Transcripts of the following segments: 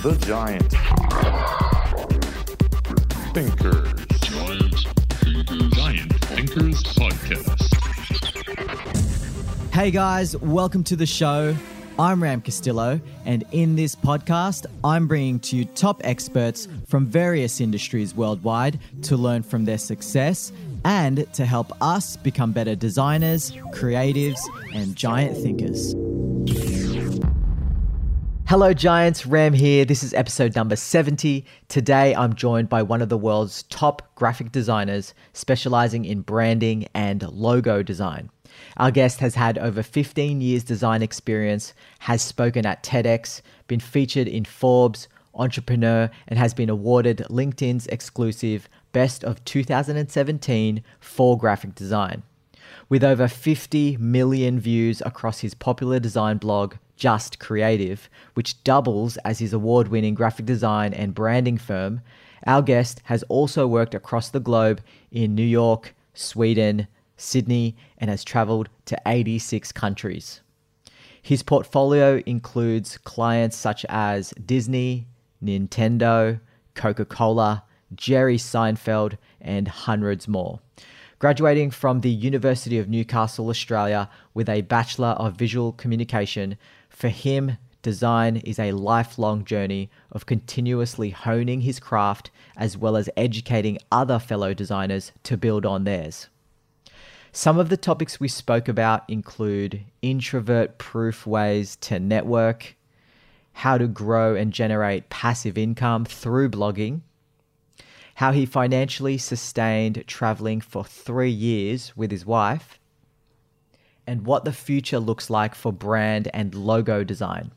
The Giant Thinkers. Giant Thinkers Podcast. Hey guys, welcome to the show. I'm Ram Castillo, and in this podcast, I'm bringing to you top experts from various industries worldwide to learn from their success and to help us become better designers, creatives, and giant thinkers. Hello Giants, Ram here. This is episode number 70. Today I'm joined by one of the world's top graphic designers specializing in branding and logo design. Our guest has had over 15 years design experience, has spoken at TEDx, been featured in Forbes, Entrepreneur, and has been awarded LinkedIn's exclusive Best of 2017 for graphic design. With over 50 million views across his popular design blog, Just Creative, which doubles as his award-winning graphic design and branding firm, our guest has also worked across the globe in New York, Sweden, Sydney, and has traveled to 86 countries. His portfolio includes clients such as Disney, Nintendo, Coca-Cola, Jerry Seinfeld, and hundreds more. Graduating from the University of Newcastle, Australia, with a Bachelor of Visual Communication, for him, design is a lifelong journey of continuously honing his craft as well as educating other fellow designers to build on theirs. Some of the topics we spoke about include introvert-proof ways to network, how to grow and generate passive income through blogging, how he financially sustained traveling for 3 years with his wife, and what the future looks like for brand and logo design.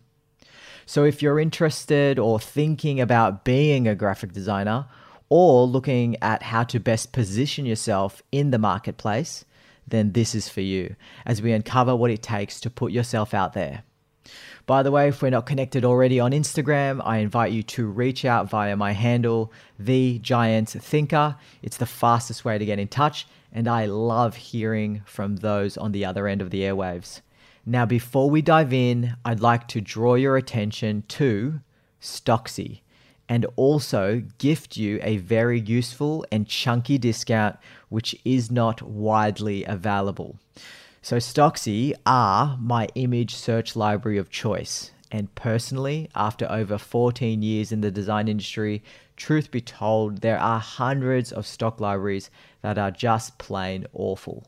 So if you're interested or thinking about being a graphic designer or looking at how to best position yourself in the marketplace, then this is for you, as we uncover what it takes to put yourself out there. By the way, if we're not connected already on Instagram, I invite you to reach out via my handle, The Giant Thinker. It's the fastest way to get in touch, and I love hearing from those on the other end of the airwaves. Now, before we dive in, I'd like to draw your attention to Stocksy and also gift you a very useful and chunky discount, which is not widely available. So Stocksy are my image search library of choice. And personally, after over 14 years in the design industry, truth be told, there are hundreds of stock libraries that are just plain awful.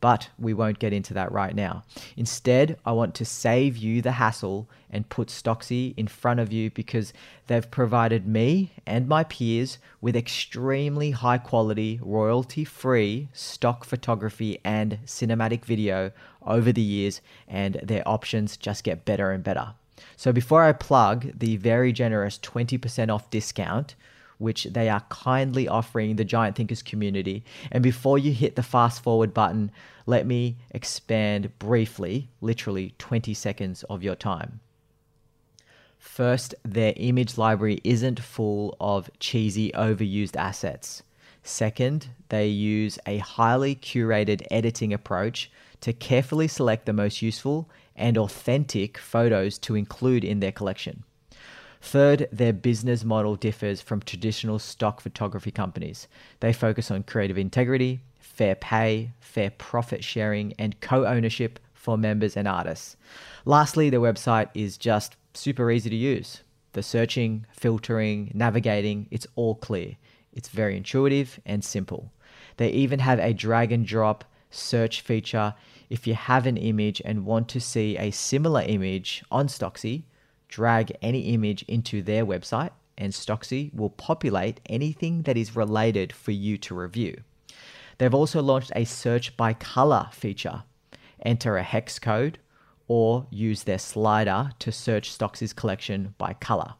But we won't get into that right now. Instead, I want to save you the hassle and put Stocksy in front of you because they've provided me and my peers with extremely high quality, royalty-free stock photography and cinematic video over the years, and their options just get better and better. So before I plug the very generous 20% off discount, which they are kindly offering the Giant Thinkers community. And before you hit the fast forward button, let me expand briefly, literally 20 seconds of your time. First, their image library isn't full of cheesy, overused assets. Second, they use a highly curated editing approach to carefully select the most useful and authentic photos to include in their collection. Third, their business model differs from traditional stock photography companies. They focus on creative integrity, fair pay, fair profit sharing, and co-ownership for members and artists. Lastly, their website is just super easy to use. The searching, filtering, navigating, it's all clear. It's very intuitive and simple. They even have a drag and drop search feature. If you have an image and want to see a similar image on Stocksy, drag any image into their website and Stocksy will populate anything that is related for you to review. They've also launched a search by color feature. Enter a hex code or use their slider to search Stocksy's collection by color.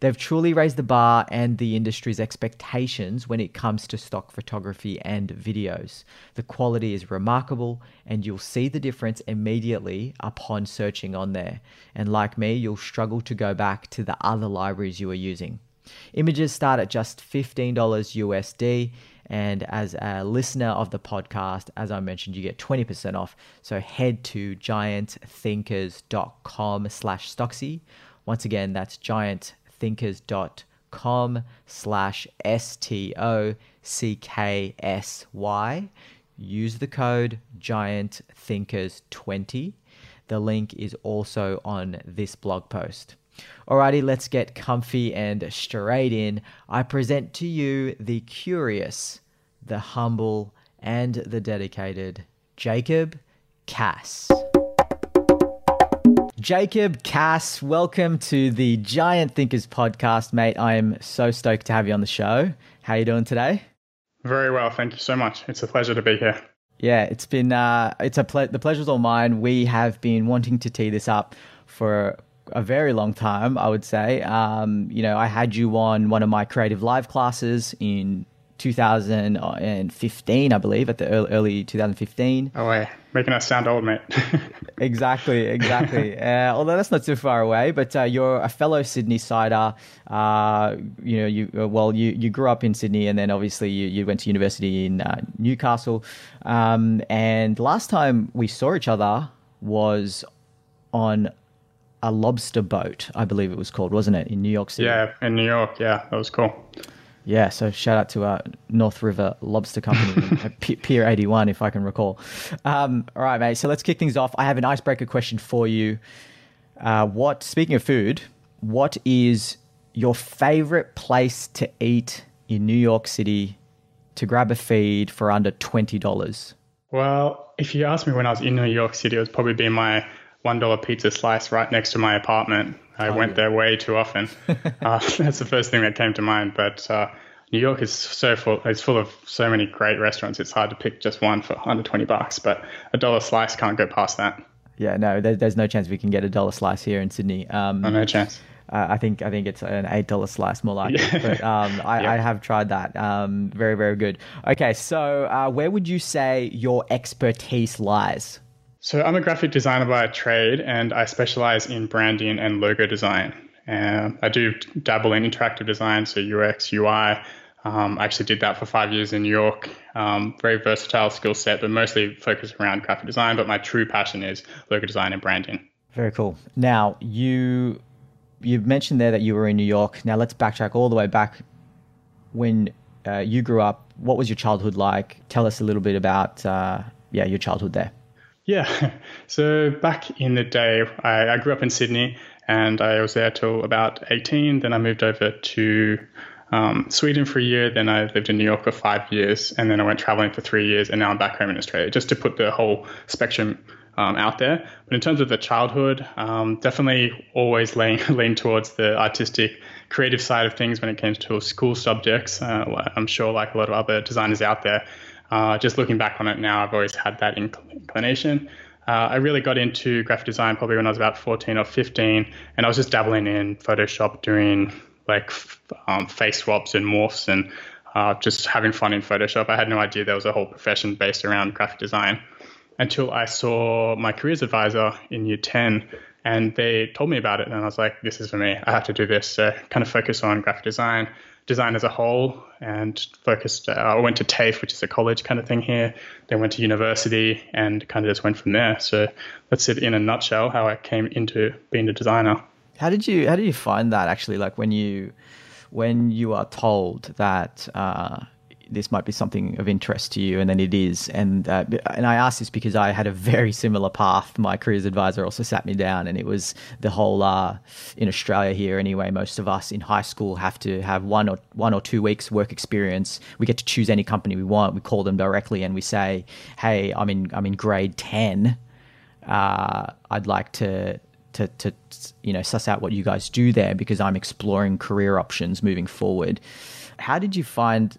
They've truly raised the bar and the industry's expectations when it comes to stock photography and videos. The quality is remarkable and you'll see the difference immediately upon searching on there. And like me, you'll struggle to go back to the other libraries you are using. Images start at just $15 USD. And as a listener of the podcast, as I mentioned, you get 20% off. So head to giantthinkers.com/Stocksy. Once again, that's giant. giantthinkers.com/STOCKSY. Use the code GiantThinkers20. The link is also on this blog post. Alrighty, let's get comfy and straight in. I present to you the curious, the humble, and the dedicated Jacob Cass. Jacob Cass, welcome to the Giant Thinkers podcast, mate. I am so stoked to have you on the show. How are you doing today? Very well, thank you so much. It's a pleasure to be here. Yeah, it's been the pleasure's all mine. We have been wanting to tee this up for a very long time, I would say. You know, I had you on one of my Creative Live classes in 2015, I believe, at the early 2015. Oh, yeah. Making us sound old, mate. Exactly. Although that's not too far away, but you're a fellow Sydney sider. You grew up in Sydney, and then obviously you went to university in Newcastle. And last time we saw each other was on a lobster boat, I believe it was called, wasn't it, in New York City? Yeah, in New York. Yeah, that was cool. Yeah, so shout out to North River Lobster Company, Pier 81, if I can recall. All right, mate, so let's kick things off. I have an icebreaker question for you. Speaking of food, what is your favorite place to eat in New York City to grab a feed for under $20? Well, if you asked me when I was in New York City, it would probably be my $1 pizza slice right next to my apartment. I went there way too often. That's the first thing that came to mind. But New York is so full. It's full of so many great restaurants. It's hard to pick just one for under $20. But a dollar slice can't go past that. Yeah, no, there's no chance we can get a dollar slice here in Sydney. No chance. I think it's an $8 slice, more likely. Yeah. But I have tried that. Very, very good. Okay, so where would you say your expertise lies? So I'm a graphic designer by trade, and I specialize in branding and logo design. I do dabble in interactive design, so UX, UI. I actually did that for 5 years in New York. Very versatile skill set, but mostly focused around graphic design. But my true passion is logo design and branding. Very cool. Now, you mentioned there that you were in New York. Now, let's backtrack all the way back when you grew up. What was your childhood like? Tell us a little bit about your childhood there. Yeah, so back in the day, I grew up in Sydney, and I was there till about 18. Then I moved over to Sweden for a year. Then I lived in New York for 5 years, and then I went traveling for 3 years, and now I'm back home in Australia, just to put the whole spectrum out there. But in terms of the childhood, definitely always lean towards the artistic, creative side of things when it came to school subjects. I'm sure like a lot of other designers out there. Just looking back on it now, I've always had that inclination. I really got into graphic design probably when I was about 14 or 15, and I was just dabbling in Photoshop, doing like face swaps and morphs and just having fun in Photoshop. I had no idea there was a whole profession based around graphic design until I saw my careers advisor in year 10, and they told me about it, and I was like, this is for me. I have to do this. So kind of focus on graphic design as a whole, and focused. I went to TAFE, which is a college kind of thing here. Then went to university and kind of just went from there. So that's it in a nutshell how I came into being a designer. How did you find that actually? Like when you are told that this might be something of interest to you, and then it is. And I asked this because I had a very similar path. My careers advisor also sat me down, and it was the whole in Australia here anyway. Most of us in high school have to have one or 2 weeks work experience. We get to choose any company we want. We call them directly and we say, "Hey, I'm in grade 10. I'd like to suss out what you guys do there because I'm exploring career options moving forward." How did you find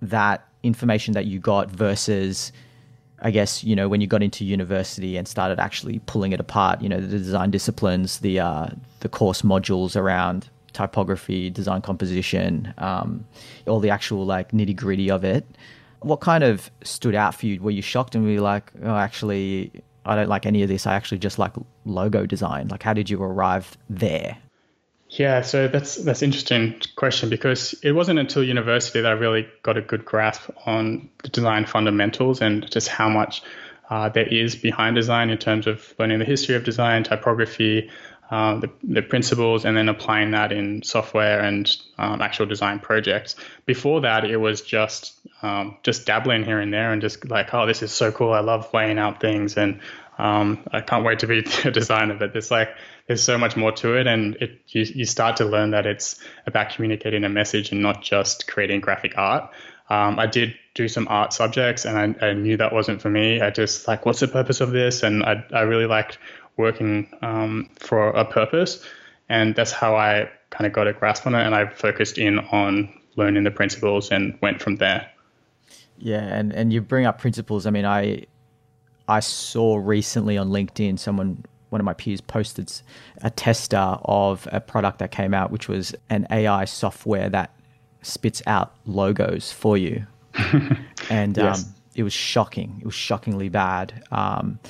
that information that you got versus, I guess, when you got into university and started actually pulling it apart, the design disciplines, the course modules around typography, design composition, all the actual like nitty gritty of it. What kind of stood out for you? Were you shocked and were you like, oh, actually, I don't like any of this. I actually just like logo design. Like, how did you arrive there? Yeah, so that's an interesting question because it wasn't until university that I really got a good grasp on the design fundamentals and just how much there is behind design in terms of learning the history of design, typography, the principles, and then applying that in software and actual design projects. Before that, it was just dabbling here and there, and just like, oh, this is so cool, I love weighing out things, and I can't wait to be a designer. But there's so much more to it, and you start to learn that it's about communicating a message and not just creating graphic art. I did do some art subjects, and I knew that wasn't for me. I just like, what's the purpose of this? And I really liked working for a purpose, and that's how I kind of got a grasp on it, and I focused in on learning the principles and went from there. Yeah, and you bring up principles. I mean, I saw recently on LinkedIn one of my peers posted a tester of a product that came out, which was an AI software that spits out logos for you. And yes. It was shocking. It was shockingly bad. And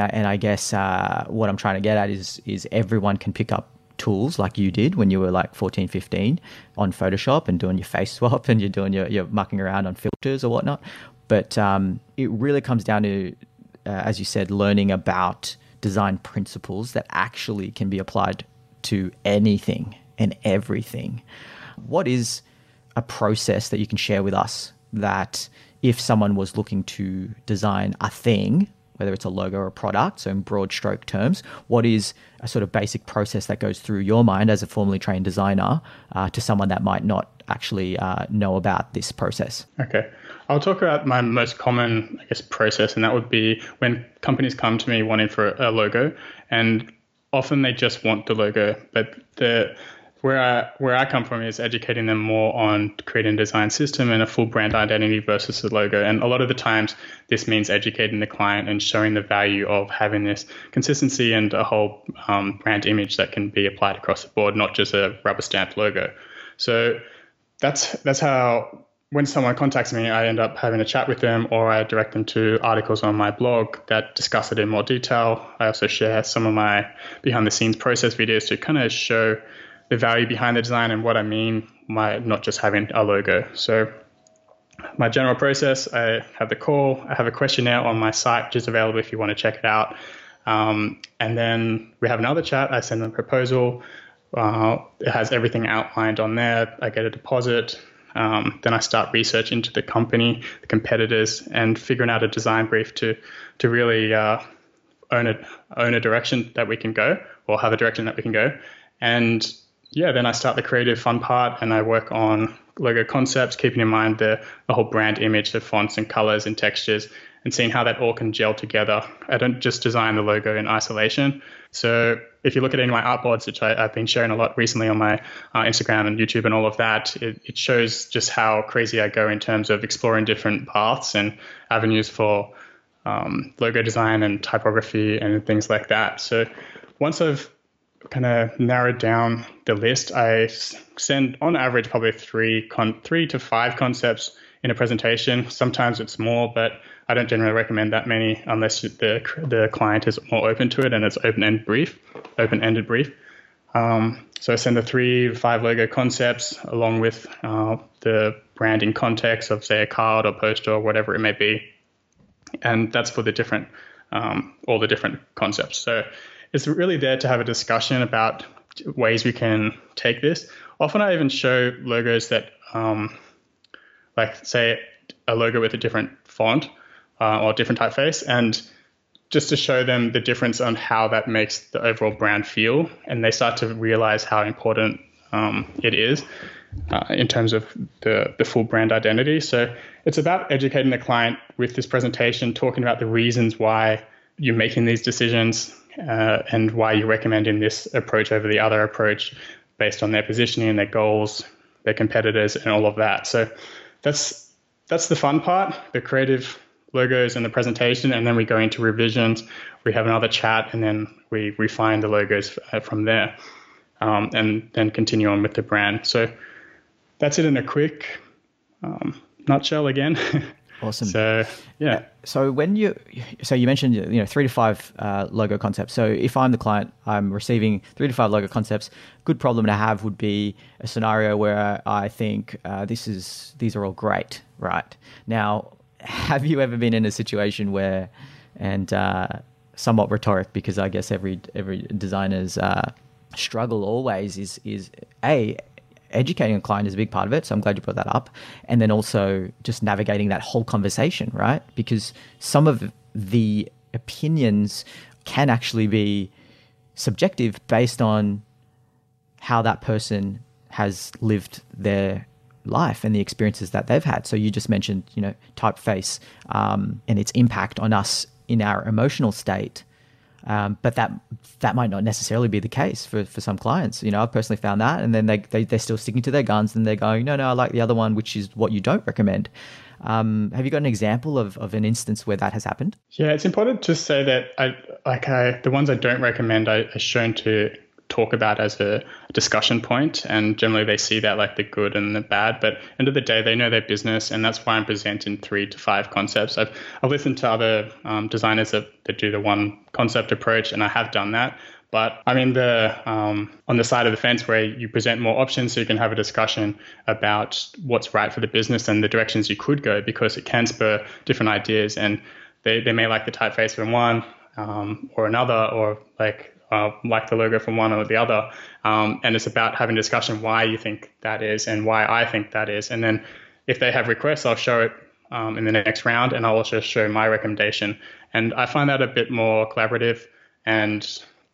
I guess what I'm trying to get at is everyone can pick up tools like you did when you were like 14, 15 on Photoshop and doing your face swap, and you're doing your mucking around on filters or whatnot. But it really comes down to, as you said, learning about design principles that actually can be applied to anything and everything. What is a process that you can share with us that if someone was looking to design a thing, whether it's a logo or a product, so in broad stroke terms, what is a sort of basic process that goes through your mind as a formally trained designer to someone that might not actually know about this process? Okay. I'll talk about my most common, I guess, process, and that would be when companies come to me wanting for a logo, and often they just want the logo, but where I come from is educating them more on creating a design system and a full brand identity versus the logo. And a lot of the times this means educating the client and showing the value of having this consistency and a whole brand image that can be applied across the board, not just a rubber stamped logo. So that's how, when someone contacts me, I end up having a chat with them, or I direct them to articles on my blog that discuss it in more detail. I also share some of my behind the scenes process videos to kind of show the value behind the design and what I mean by not just having a logo. So my general process, I have the call, I have a questionnaire on my site, which is available if you want to check it out. And then we have another chat. I send them a proposal. It has everything outlined on there. I get a deposit. Then I start research into the company, the competitors, and figuring out a design brief to really own a direction that we can go, or have a direction that we can go. And yeah, then I start the creative fun part, and I work on logo concepts, keeping in mind the whole brand image, the fonts and colors and textures, and seeing how that all can gel together. I don't just design the logo in isolation. So if you look at any of my artboards, which I've been sharing a lot recently on my Instagram and YouTube and all of that, it shows just how crazy I go in terms of exploring different paths and avenues for logo design and typography and things like that. So once I've kind of narrowed down the list, I send on average probably three to five concepts in a presentation. Sometimes it's more, but I don't generally recommend that many unless the client is more open to it and it's open-ended brief. So I send the 3 to 5 logo concepts along with the branding context of, say, a card or poster or whatever it may be, and that's for the different all the different concepts. So it's really there to have a discussion about ways we can take this. Often I even show logos that, like, say, a logo with a different font or different typeface, and just to show them the difference on how that makes the overall brand feel, and they start to realize how important it is in terms of the full brand identity. So it's about educating the client with this presentation, talking about the reasons why you're making these decisions, and why you're recommending this approach over the other approach based on their positioning and their goals, their competitors, and all of that. So that's the fun part, the creative logos and the presentation, and then we go into revisions. We have another chat, and then we refine the logos from there, and then continue on with the brand. So that's it in a quick nutshell again. Awesome. So, yeah. So you mentioned, 3 to 5 logo concepts. So if I'm the client, I'm receiving 3 to 5 logo concepts. Good problem to have would be a scenario where I think these are all great, right? Now, have you ever been in a situation where, and somewhat rhetoric, because I guess every designer's struggle always is educating a client is a big part of it. So I'm glad you brought that up. And then also just navigating that whole conversation, right? Because some of the opinions can actually be subjective based on how that person has lived their life and the experiences that they've had. So you just mentioned, you know, typeface and its impact on us in our emotional state. But that might not necessarily be the case for some clients. You know, I've personally found that, and then they're still sticking to their guns, and they're going, no, I like the other one, which is what you don't recommend. Have you got an example of an instance where that has happened? Yeah, it's important to say that the ones I don't recommend are shown to talk about as a discussion point, and generally they see that like the good and the bad, but end of the day they know their business, and that's why I'm presenting 3 to 5 concepts. I've listened to other designers that do the one concept approach, and I have done that, but I'm in the on the side of the fence where you present more options so you can have a discussion about what's right for the business and the directions you could go, because it can spur different ideas, and they may like the typeface from one or another, or like the logo from one or the other. And it's about having a discussion why you think that is and why I think that is. And then if they have requests, I'll show it in the next round, and I'll also show my recommendation. And I find that a bit more collaborative and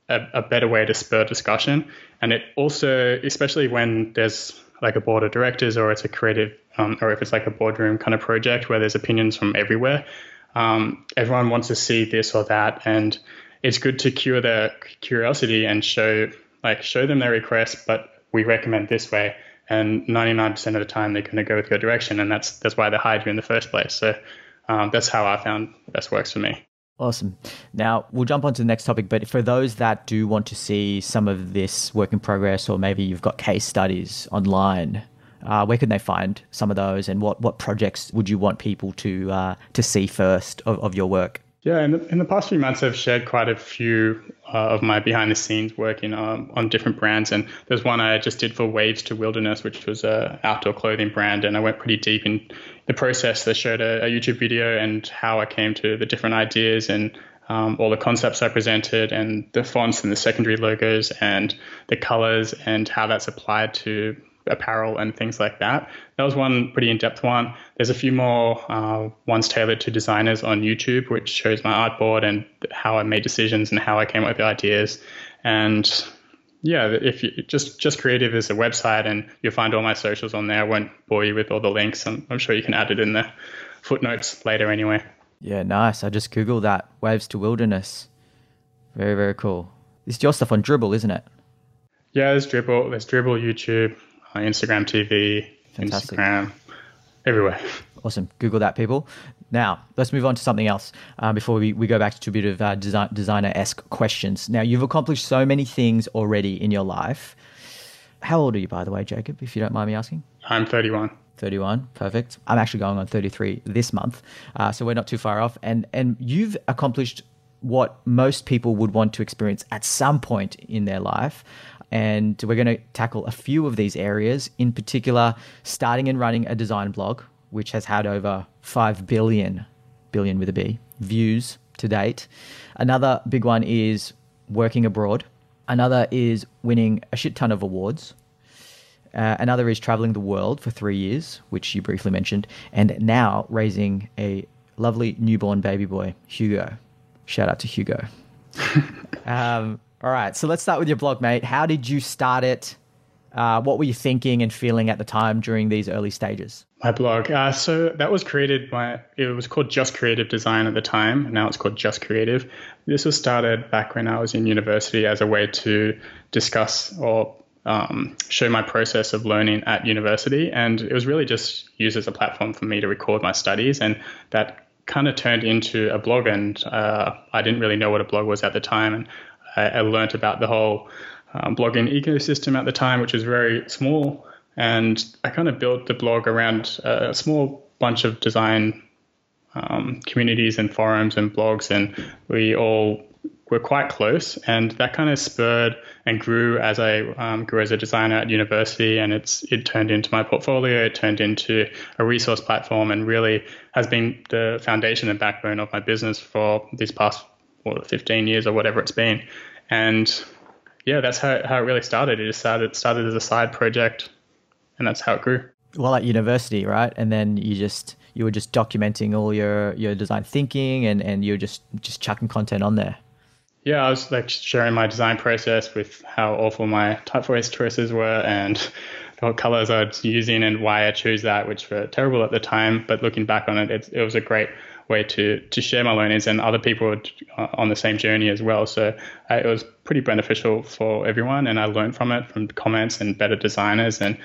a better way to spur discussion. And it also, especially when there's like a board of directors, or it's a creative, or if it's like a boardroom kind of project where there's opinions from everywhere, everyone wants to see this or that. And it's good to cure their curiosity and show them their request, but we recommend this way. And 99% of the time, they're going to go with your direction, and that's why they hired you in the first place. So that's how I found best works for me. Awesome. Now we'll jump on to the next topic, but for those that do want to see some of this work in progress, or maybe you've got case studies online, where can they find some of those, and what projects would you want people to see first of your work? Yeah, in the past few months, I've shared quite a few of my behind-the-scenes work on different brands. And there's one I just did for Waves to Wilderness, which was an outdoor clothing brand. And I went pretty deep in the process. They showed a YouTube video and how I came to the different ideas and all the concepts I presented, and the fonts and the secondary logos and the colors and how that's applied to apparel and things like that. That was one pretty in-depth one. There's a few more ones tailored to designers on YouTube, which shows my artboard and how I made decisions and how I came up with the ideas. And yeah, if you just Creative is a website, and you'll find all my socials on there. I won't bore you with all the links. I'm sure you can add it in the footnotes later anyway. Yeah, nice. I just Googled that, Waves to Wilderness. Very, very cool. It's your stuff on Dribbble, isn't it? Yeah, there's Dribbble, YouTube, Instagram TV. Fantastic. Instagram, everywhere. Awesome. Google that, people. Now let's move on to something else before we go back to a bit of designer-esque questions. Now, you've accomplished so many things already in your life. How old are you, by the way, Jacob, if you don't mind me asking? I'm 31. 31. Perfect. I'm actually going on 33 this month. So we're not too far off. And you've accomplished what most people would want to experience at some point in their life. And we're going to tackle a few of these areas, in particular, starting and running a design blog, which has had over 5 billion with a B, views to date. Another big one is working abroad. Another is winning a shit ton of awards. Another is traveling the world for 3 years, which you briefly mentioned, and now raising a lovely newborn baby boy, Hugo. Shout out to Hugo. All right, so let's start with your blog, mate. How did you start it? What were you thinking and feeling at the time during these early stages? My blog. So that was created by, it was called Just Creative Design at the time, and now it's called Just Creative. This was started back when I was in university as a way to discuss or show my process of learning at university. And it was really just used as a platform for me to record my studies, and that kind of turned into a blog. And I didn't really know what a blog was at the time, and I learned about the whole blogging ecosystem at the time, which was very small. And I kind of built the blog around a small bunch of design communities and forums and blogs. And we all were quite close. And that kind of spurred and grew as I grew as a designer at university. And it turned into my portfolio. It turned into a resource platform, and really has been the foundation and backbone of my business for these past well, 15 years or whatever it's been. And yeah, that's how it really started. It just started as a side project, and that's how it grew. Well, at university, right? And then you were just documenting all your design thinking, and you were just chucking content on there. Yeah, I was like sharing my design process with how awful my typeface choices were and what colors I was using and why I chose that, which were terrible at the time. But looking back on it, it was a great way to share my learnings, and other people were on the same journey as well. So it was pretty beneficial for everyone, and I learned from it, from comments and better designers, and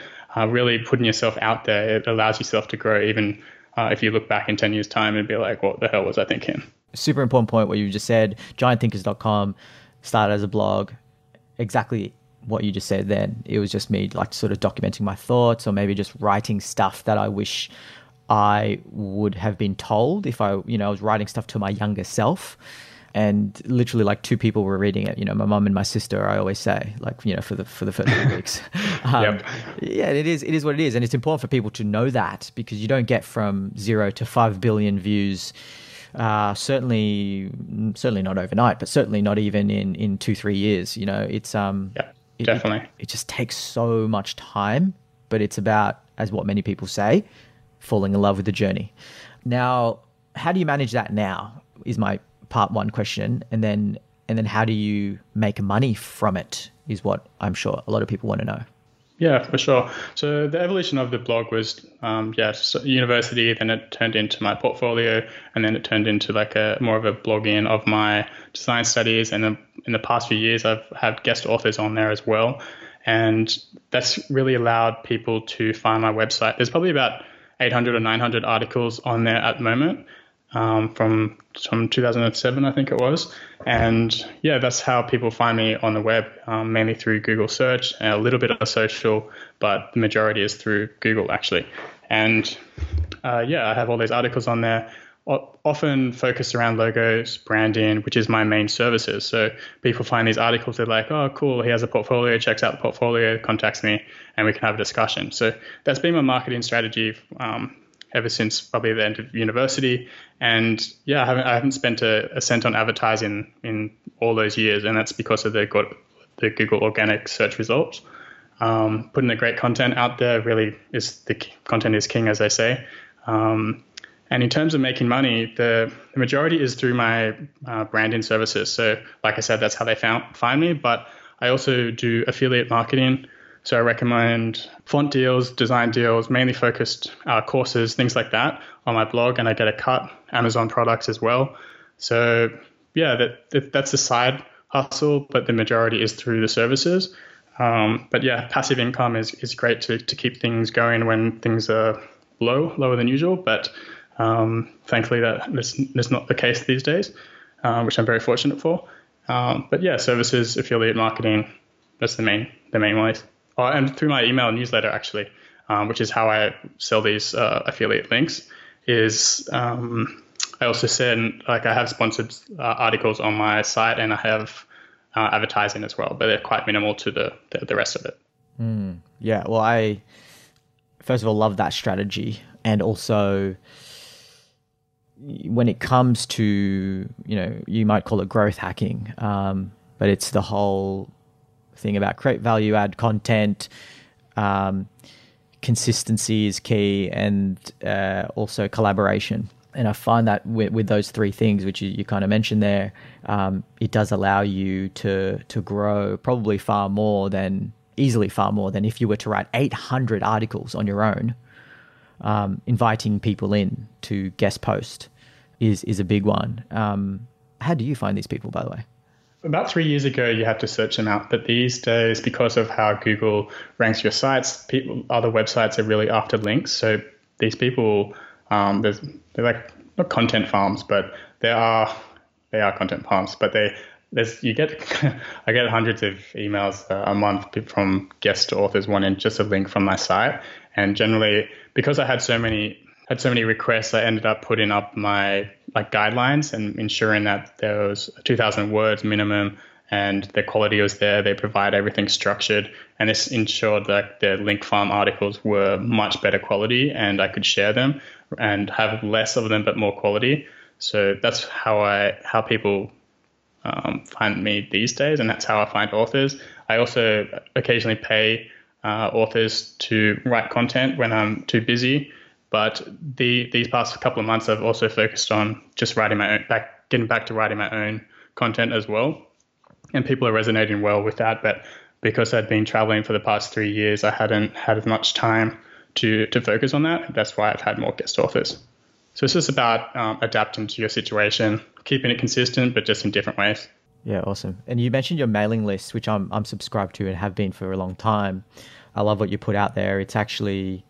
really putting yourself out there. It allows yourself to grow, even if you look back in 10 years' time and be like, what the hell was I thinking? Super important point what you just said. GiantThinkers.com started as a blog. Exactly what you just said then. It was just me like sort of documenting my thoughts, or maybe just writing stuff that I wish I would have been told if I was writing stuff to my younger self. And literally like two people were reading it, my mum and my sister, I always say, like, for the first few weeks. Yeah, it is what it is. And it's important for people to know that, because you don't get from 0 to 5 billion views, certainly not overnight, but certainly not even in 2-3 years. It's definitely. It just takes so much time, but it's about, as what many people say, falling in love with the journey. Now, how do you manage that now is my part one question, and then how do you make money from it is what I'm sure a lot of people want to know. Yeah, for sure. So the evolution of the blog was university, then it turned into my portfolio, and then it turned into like a more of a blogging of my design studies. And then in the past few years, I've had guest authors on there as well, and that's really allowed people to find my website. There's probably about 800 or 900 articles on there at the moment. From 2007, I think it was. And yeah, that's how people find me on the web, mainly through Google search, a little bit of social, but the majority is through Google actually. And I have all these articles on there, often focused around logos, branding, which is my main services. So people find these articles, they're like, oh, cool, he has a portfolio, checks out the portfolio, contacts me, and we can have a discussion. So that's been my marketing strategy ever since probably the end of university. And yeah, I haven't spent a cent on advertising in all those years, and that's because of the Google organic search results. Putting the great content out there really is the content is king, as they say. And in terms of making money, the majority is through my branding services. So like I said, that's how they find me, but I also do affiliate marketing. So I recommend font deals, design deals, mainly focused courses, things like that on my blog, and I get a cut, Amazon products as well. So yeah, that's the side hustle, but the majority is through the services. But yeah, passive income is great to keep things going when things are lower than usual. But thankfully that's not the case these days, which I'm very fortunate for. But yeah, services, affiliate marketing, that's the main ways. Oh, and through my email newsletter, actually, which is how I sell these affiliate links, is I also send, like, I have sponsored articles on my site, and I have advertising as well, but they're quite minimal to the rest of it. Yeah, well, I, first of all, love that strategy. And also, when it comes to, you might call it growth hacking, but it's the whole thing about create value add content, consistency is key, and also collaboration. And I find that with those three things, which you kind of mentioned there, it does allow you to grow probably far more than if you were to write 800 articles on your own. Inviting people in to guest post is a big one. How do you find these people, by the way? About 3 years ago, you had to search them out, but these days, because of how Google ranks your sites, other websites are really after links. So these people, they're like not content farms, but they are content farms. But I get hundreds of emails a month from guest authors wanting just a link from my site, and generally because I had so many requests, I ended up putting up my guidelines and ensuring that there was 2,000 words minimum and the quality was there. They provide everything structured, and this ensured that the link farm articles were much better quality, and I could share them and have less of them but more quality. So that's how people find me these days, and that's how I find authors. I also occasionally pay authors to write content when I'm too busy, but these past couple of months I've also focused on just writing my own, getting back to writing my own content as well. And people are resonating well with that, but because I'd been traveling for the past 3 years, I hadn't had as much time to focus on that. That's why I've had more guest authors. So it's just about adapting to your situation, keeping it consistent, but just in different ways. Yeah, awesome. And you mentioned your mailing list, which I'm subscribed to and have been for a long time. I love what you put out there. It's actually,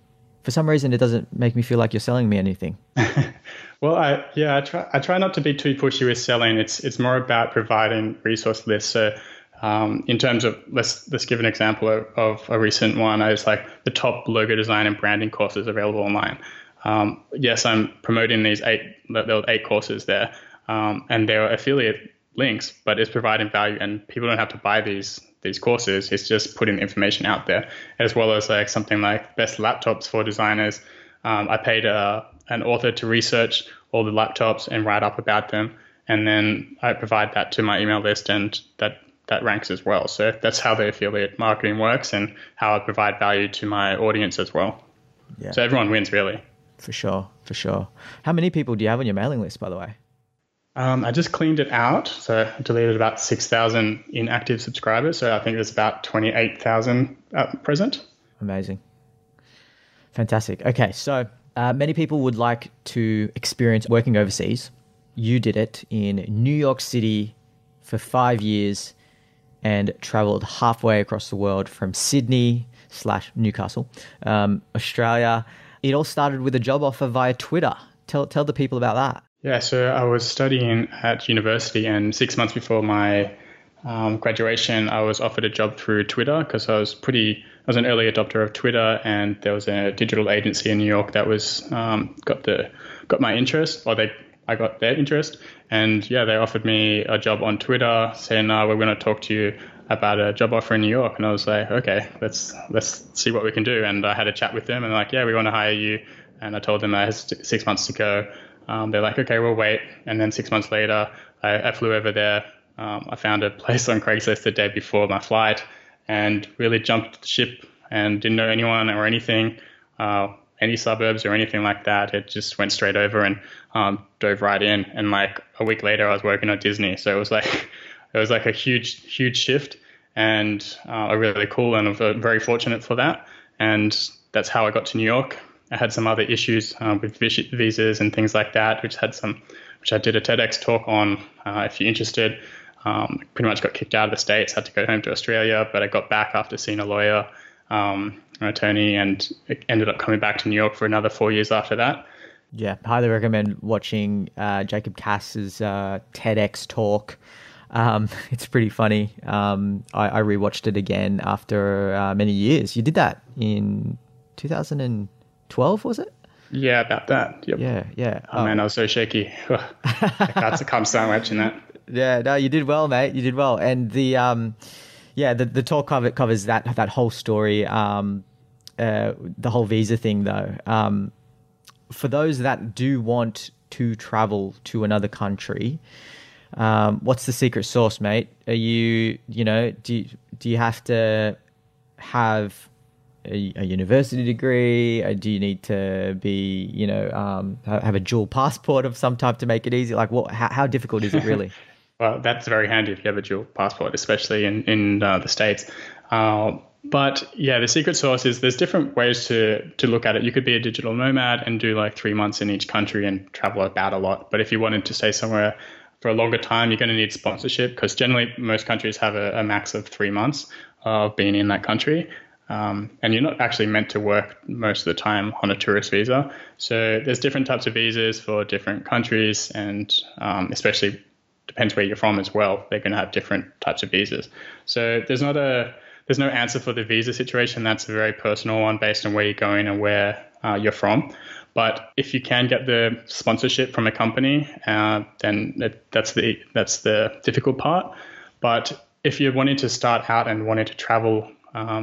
for some reason, it doesn't make me feel like you're selling me anything. Well, I try not to be too pushy with selling. It's more about providing resource lists. So in terms of, let's give an example of a recent one. I was like, the top logo design and branding courses available online. Yes, I'm promoting these eight courses there, and they're affiliate links, but it's providing value, and people don't have to buy these courses. It's just putting information out there, as well as like something like best laptops for designers. I paid an author to research all the laptops and write up about them, and then I provide that to my email list, and that ranks as well. So that's how the affiliate marketing works, and how I provide value to my audience as well. Yeah. So everyone wins, really. For sure. How many people do you have on your mailing list, by the way? I just cleaned it out, so I deleted about 6,000 inactive subscribers. So I think there's about 28,000 at present. Amazing. Fantastic. Okay, so many people would like to experience working overseas. You did it in New York City for 5 years and traveled halfway across the world from Sydney/Newcastle, Australia. It all started with a job offer via Twitter. Tell the people about that. Yeah, so I was studying at university, and 6 months before my graduation, I was offered a job through Twitter because I was an early adopter of Twitter, and there was a digital agency in New York that was got my interest, or I got their interest, and yeah, they offered me a job on Twitter, saying, "No, we're going to talk to you about a job offer in New York," and I was like, "Okay, let's see what we can do." And I had a chat with them, and they're like, "Yeah, we want to hire you." And I told them I had 6 months to go. They're like, "Okay, we'll wait." And then 6 months later, I flew over there. I found a place on Craigslist the day before my flight, and really jumped the ship and didn't know anyone or anything, any suburbs or anything like that. It just went straight over and dove right in. And like a week later, I was working at Disney. So it was like a huge shift, and really cool, and I'm very fortunate for that. And that's how I got to New York. I had some other issues with visas and things like that, which I did a TEDx talk on. If you're interested, pretty much got kicked out of the States, had to go home to Australia, but I got back after seeing a lawyer, an attorney, and ended up coming back to New York for another 4 years after that. Yeah, highly recommend watching Jacob Cass's TEDx talk. It's pretty funny. I rewatched it again after many years. You did that in 2012, was it? Yeah, about that. Yep. Yeah. Oh man, I was so shaky. I can't stand watching that. Yeah, no, you did well, mate. You did well. And the talk covers that whole story. The whole visa thing, though. For those that do want to travel to another country, what's the secret sauce, mate? Are do you have to have a university degree? Do you need to be, have a dual passport of some type to make it easy? Like, how difficult is it really? Well, that's very handy if you have a dual passport, especially in the States. But yeah, the secret sauce is there's different ways to look at it. You could be a digital nomad and do like 3 months in each country and travel about a lot. But if you wanted to stay somewhere for a longer time, you're going to need sponsorship, because generally most countries have a max of 3 months of being in that country. And you're not actually meant to work most of the time on a tourist visa. So there's different types of visas for different countries, and especially depends where you're from as well. They're going to have different types of visas. So there's no answer for the visa situation. That's a very personal one based on where you're going and where you're from. But if you can get the sponsorship from a company, then that's the difficult part. But if you're wanting to start out and wanting to travel,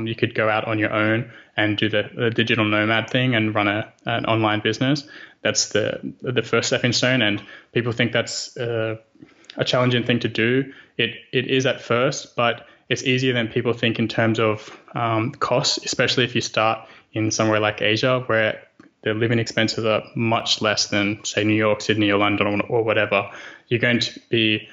you could go out on your own and do the digital nomad thing and run an online business. That's the first stepping stone. And people think that's a challenging thing to do. It is at first, but it's easier than people think in terms of costs, especially if you start in somewhere like Asia where the living expenses are much less than, say, New York, Sydney or London or whatever. You're going to be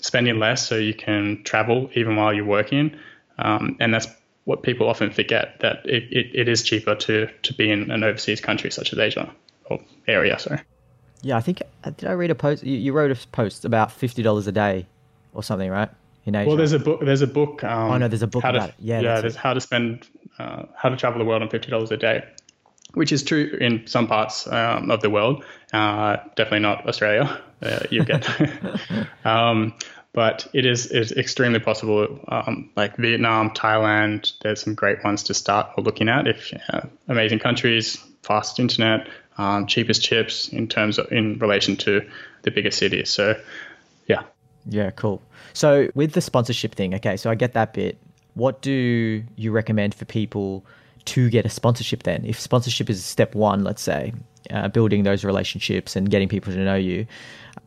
spending less so you can travel even while you're working. And that's what people often forget, that it is cheaper to be in an overseas country such as Asia or area. Sorry. Yeah, I think, did I read a post? You wrote a post about $50 a day or something, right? In Asia. Well, there's a book. There's a book about it. Yeah, there's how to spend, how to travel the world on $50 a day, which is true in some parts of the world. Definitely not Australia. You get, but it is extremely possible. Like Vietnam, Thailand, there's some great ones to start or looking at. If amazing countries, fast internet, cheapest chips in relation to the bigger cities. So, yeah. Yeah, cool. So with the sponsorship thing, okay, so I get that bit. What do you recommend for people to get a sponsorship then? If sponsorship is step one, let's say, building those relationships and getting people to know you,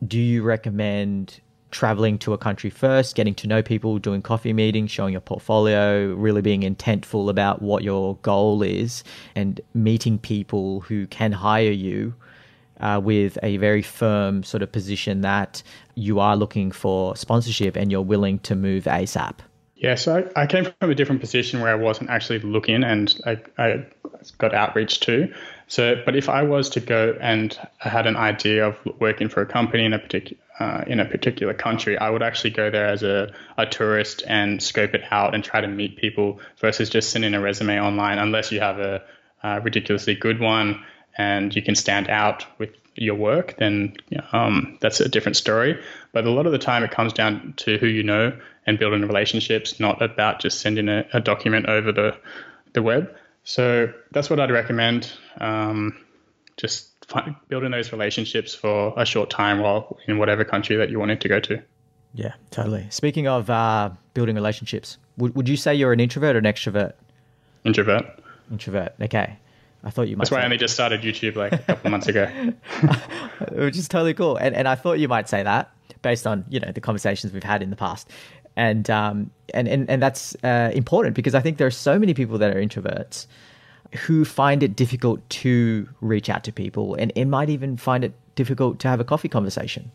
do you recommend traveling to a country first, getting to know people, doing coffee meetings, showing your portfolio, really being intentful about what your goal is and meeting people who can hire you with a very firm sort of position that you are looking for sponsorship and you're willing to move ASAP? Yeah, so I came from a different position where I wasn't actually looking and I got outreach too. So, but if I was to go and I had an idea of working for a company in a particular country, I would actually go there as a tourist and scope it out and try to meet people versus just sending a resume online, unless you have a ridiculously good one and you can stand out with your work, then that's a different story. But a lot of the time it comes down to who you know and building relationships, not about just sending a document over the web. So that's what I'd recommend, just building those relationships for a short time while in whatever country that you wanted to go to. Yeah, totally. Speaking of building relationships, would you say you're an introvert or an extrovert? Introvert. Okay. I thought you might. That's why I only just started YouTube like a couple months ago. Which is totally cool. And I thought you might say that based on, the conversations we've had in the past. And that's important because I think there are so many people that are introverts who find it difficult to reach out to people and might even find it difficult to have a coffee conversation.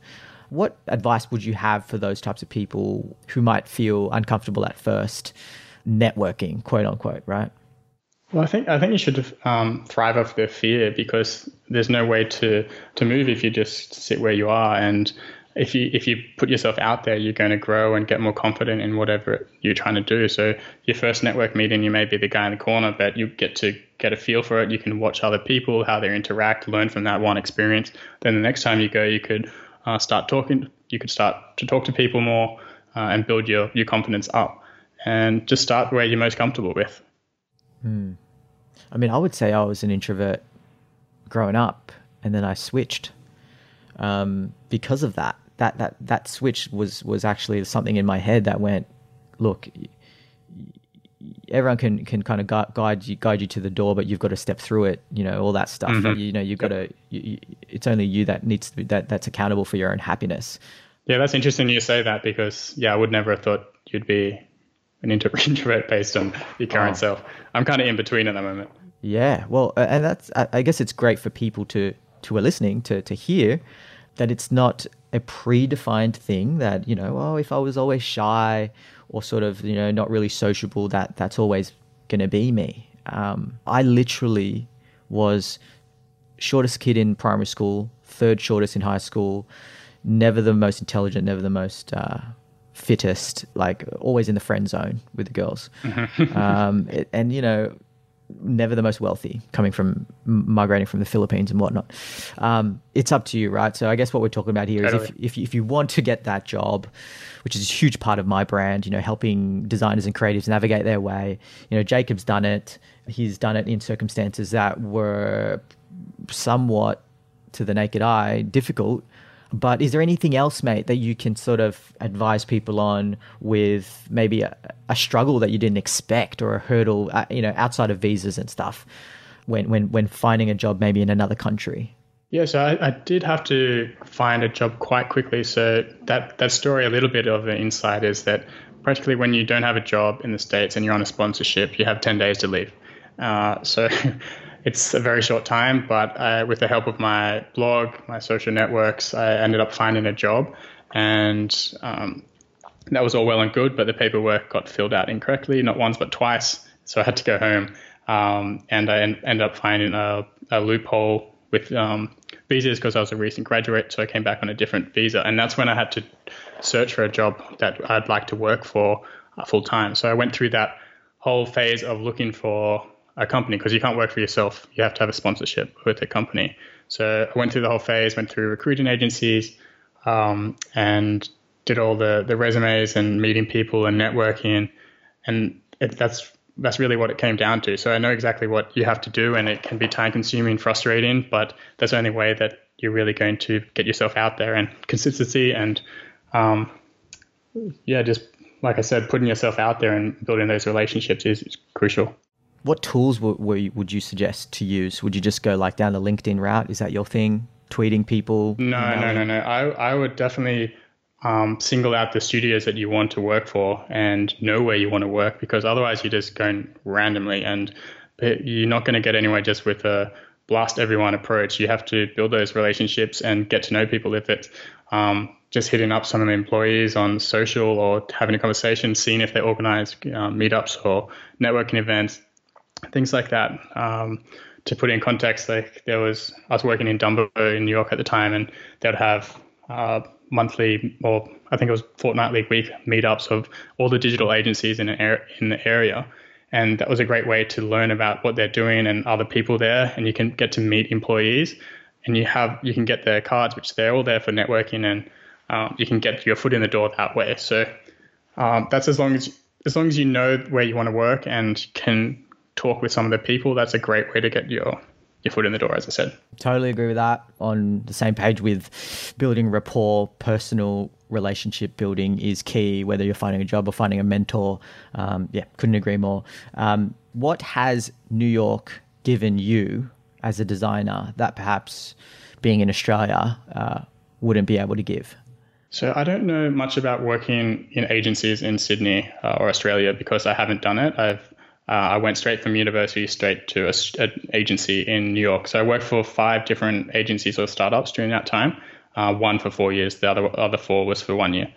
What advice would you have for those types of people who might feel uncomfortable at first networking, quote unquote, right? Well, I think you should thrive off their fear, because there's no way to move if you just sit where you are. And if you put yourself out there, you're going to grow and get more confident in whatever you're trying to do. So your first network meeting, you may be the guy in the corner, but you get to get a feel for it. You can watch other people, how they interact, learn from that one experience. Then the next time you go, you could start to talk to people more and build your confidence up, and just start where you're most comfortable with. I mean, I would say I was an introvert growing up, and then I switched because of that. That switch was actually something in my head that went, look, everyone can kind of guide you to the door, but you've got to step through it. All that stuff. Mm-hmm. You've got to. It's only you that needs to be that's accountable for your own happiness. Yeah, that's interesting you say that, because I would never have thought you'd be an introvert based on your current self. I'm kind of in between at the moment. Yeah, well, and that's, I guess it's great for people who are listening to hear that it's not a predefined thing that, if I was always shy or sort of, not really sociable, that's always going to be me. I literally was shortest kid in primary school, third shortest in high school, never the most intelligent, never the most fittest, like always in the friend zone with the girls. And never the most wealthy, coming from migrating from the Philippines and whatnot. It's up to you, right? So I guess what we're talking about here totally. Is if you want to get that job, which is a huge part of my brand, helping designers and creatives navigate their way. Jacob's done it. He's done it in circumstances that were somewhat, to the naked eye, difficult. But is there anything else, mate, that you can sort of advise people on with maybe a struggle that you didn't expect, or a hurdle, outside of visas and stuff when finding a job maybe in another country? Yeah, so I did have to find a job quite quickly. So that story, a little bit of an insight is that practically when you don't have a job in the States and you're on a sponsorship, you have 10 days to leave. So it's a very short time, but with the help of my blog, my social networks, I ended up finding a job, and that was all well and good, but the paperwork got filled out incorrectly, not once but twice. So I had to go home, and I ended up finding a loophole with visas because I was a recent graduate, so I came back on a different visa. And that's when I had to search for a job that I'd like to work for full time. So I went through that whole phase of looking for a company, because you can't work for yourself. You have to have a sponsorship with a company. So I went through the whole phase, went through recruiting agencies, and did all the resumes and meeting people and networking. And that's really what it came down to. So I know exactly what you have to do, and it can be time consuming, frustrating, but that's the only way that you're really going to get yourself out there, and consistency and, just like I said, putting yourself out there and building those relationships is crucial. What tools would you suggest to use? Would you just go like down the LinkedIn route? Is that your thing? Tweeting people? No. I would definitely single out the studios that you want to work for and know where you want to work, because otherwise you're just going randomly and you're not going to get anywhere just with a blast everyone approach. You have to build those relationships and get to know people. If it's just hitting up some of the employees on social or having a conversation, seeing if they organize meetups or networking events, things like that. To put in context, like I was working in Dumbo in New York at the time, and they'd have monthly, or I think it was fortnightly, week meetups of all the digital agencies in the area. And that was a great way to learn about what they're doing and other people there. And you can get to meet employees, and you can get their cards, which they're all there for networking, and you can get your foot in the door that way. So that's as long as you know where you want to work and can talk with some of the people, that's a great way to get your foot in the door, as I said. Totally agree with that. On the same page with building rapport, personal relationship building is key, whether you're finding a job or finding a mentor. Couldn't agree more. What has New York given you as a designer that perhaps being in Australia wouldn't be able to give? So I don't know much about working in agencies in Sydney or Australia, because I haven't done it. I went straight from university straight to an agency in New York. So I worked for 5 different agencies or startups during that time, one for 4 years, the other 4 was for 1 year.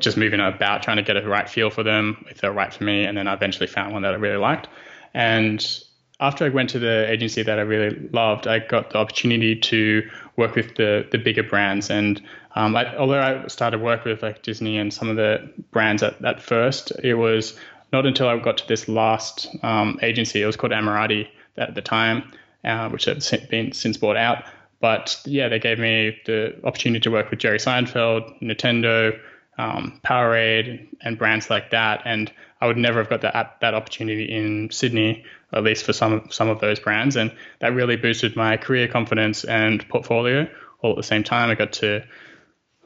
Just moving about, trying to get a right feel for them, if they're right for me, and then I eventually found one that I really liked. And after I went to the agency that I really loved, I got the opportunity to work with the bigger brands. And although I started work with like Disney and some of the brands at first, it was not until I got to this last agency, it was called Amirati at the time, which has been since bought out. But yeah, they gave me the opportunity to work with Jerry Seinfeld, Nintendo, Powerade, and brands like that. And I would never have got that opportunity in Sydney, at least for some of those brands. And that really boosted my career confidence and portfolio all at the same time. I got to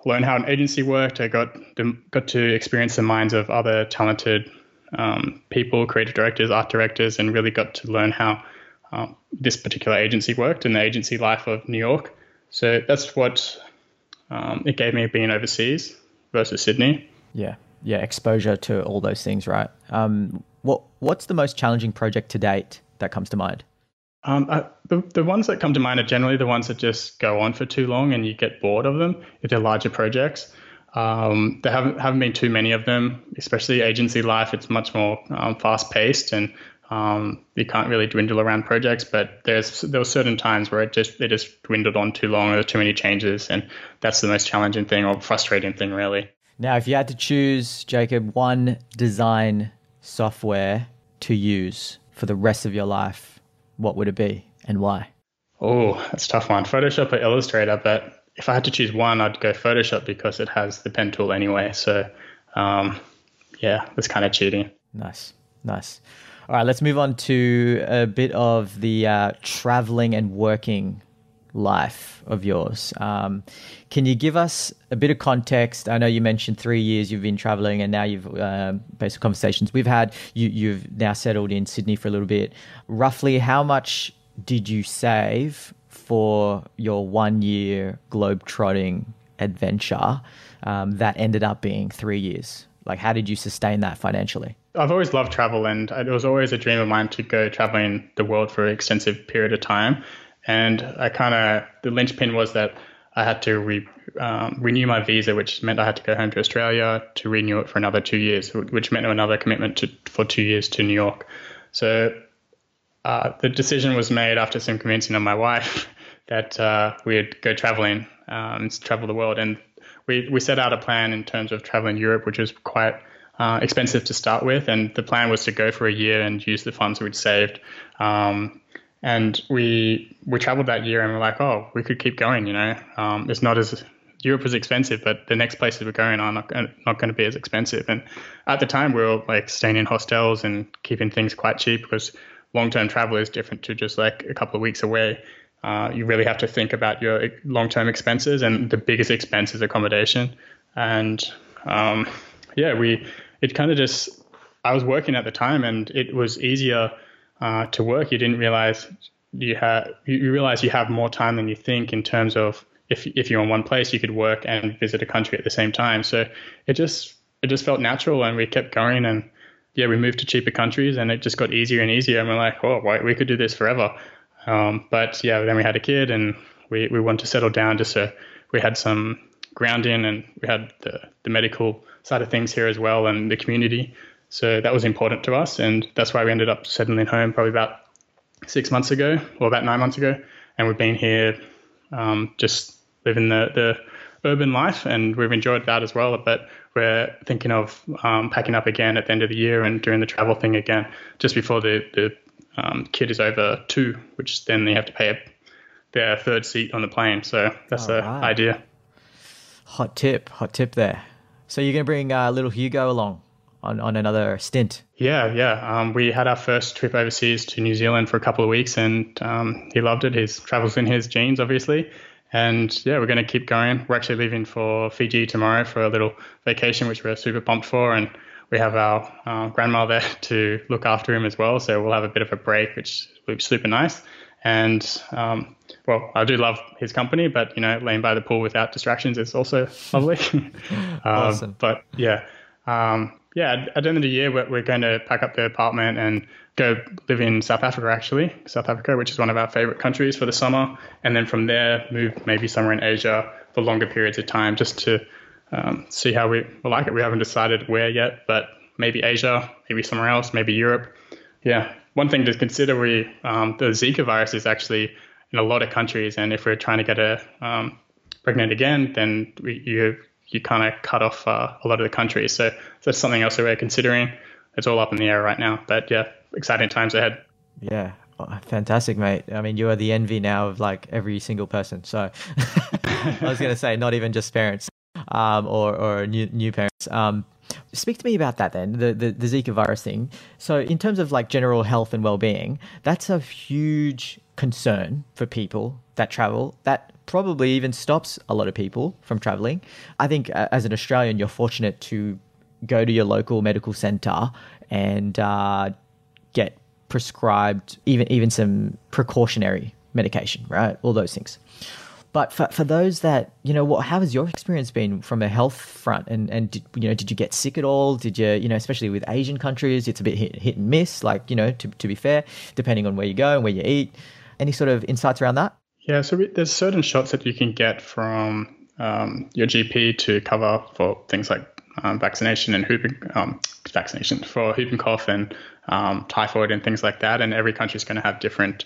learn how an agency worked. I got to experience the minds of other talented people, creative directors, art directors, and really got to learn how this particular agency worked and the agency life of New York. So that's what it gave me, being overseas versus Sydney. Yeah, exposure to all those things, right? What's the most challenging project to date that comes to mind? The ones that come to mind are generally the ones that just go on for too long and you get bored of them if they're larger projects. There haven't been too many of them, especially agency life. It's much more fast paced, and you can't really dwindle around projects. But there were certain times where it just dwindled on too long, or there were too many changes, and that's the most challenging thing, or frustrating thing, really. Now, if you had to choose, Jacob, one design software to use for the rest of your life, what would it be, and why? Oh, that's a tough one. Photoshop or Illustrator, but if I had to choose one, I'd go Photoshop, because it has the pen tool anyway. So, it's kind of cheating. Nice. All right, let's move on to a bit of the traveling and working life of yours. Can you give us a bit of context? I know you mentioned 3 years you've been traveling, and now you've, based on conversations we've had, you've now settled in Sydney for a little bit. Roughly how much did you save for your 1 year globetrotting adventure that ended up being 3 years? Like, how did you sustain that financially? I've always loved travel, and it was always a dream of mine to go traveling the world for an extensive period of time. And I kind of, the linchpin was that I had to renew my visa, which meant I had to go home to Australia to renew it for another 2 years, which meant another commitment for 2 years to New York. So the decision was made after some convincing of my wife that we'd go traveling, travel the world. And we set out a plan in terms of traveling Europe, which was quite expensive to start with. And the plan was to go for a year and use the funds we'd saved. And we traveled that year, and we're like, oh, we could keep going, you know. It's not as, Europe was expensive, but the next places we're going are not going to be as expensive. And at the time, we were like staying in hostels and keeping things quite cheap, because long-term travel is different to just like a couple of weeks away. You really have to think about your long-term expenses, and the biggest expense is accommodation. And I was working at the time, and it was easier to work. You didn't realize you realize you have more time than you think, in terms of if you're in one place, you could work and visit a country at the same time. So it just felt natural, and we kept going, and yeah, we moved to cheaper countries, and it just got easier and easier. And we're like, oh, wait, we could do this forever. But yeah, then we had a kid, and we wanted to settle down, just so we had some grounding, and we had the medical side of things here as well, and the community. So that was important to us, and that's why we ended up settling home probably about 6 months ago, or about 9 months ago. And we've been here just living the urban life, and we've enjoyed that as well. But we're thinking of packing up again at the end of the year and doing the travel thing again, just before the kid is over two, which then they have to pay their third seat on the plane. So that's the idea. Hot tip there. So you're going to bring little Hugo along on another stint? Yeah. We had our first trip overseas to New Zealand for a couple of weeks, and he loved it. His travel's in his genes, obviously. And yeah, we're going to keep going. We're actually leaving for Fiji tomorrow for a little vacation, which we're super pumped for. And we have our grandma there to look after him as well. So we'll have a bit of a break, which will be super nice. And I do love his company, but, you know, laying by the pool without distractions is also lovely. Awesome. But yeah. At the end of the year, we're going to pack up the apartment and go live in South Africa, which is one of our favorite countries, for the summer. And then from there, move maybe somewhere in Asia for longer periods of time, just to see how we like it. We haven't decided where yet, but maybe Asia, maybe somewhere else, maybe Europe. Yeah. One thing to consider, the Zika virus is actually in a lot of countries. And if we're trying to get pregnant again, then you kind of cut off a lot of the countries. So that's something else that we're considering. It's all up in the air right now. But yeah, exciting times ahead. Yeah. Oh, fantastic, mate. I mean, you are the envy now of like every single person. So I was going to say, not even just parents or new parents. Speak to me about that then, the Zika virus thing. So in terms of like general health and well-being, that's a huge concern for people that travel, that probably even stops a lot of people from traveling. I think as an Australian, you're fortunate to go to your local medical centre and get prescribed even some precautionary medication, right? All those things. But for those that, you know, how has your experience been from a health front? And did you get sick at all? Did you, you know, especially with Asian countries, it's a bit hit and miss, like, you know, to be fair, depending on where you go and where you eat. Any sort of insights around that? Yeah, so there's certain shots that you can get from your GP to cover for things like vaccination for whooping cough and typhoid and things like that. And every country is going to have different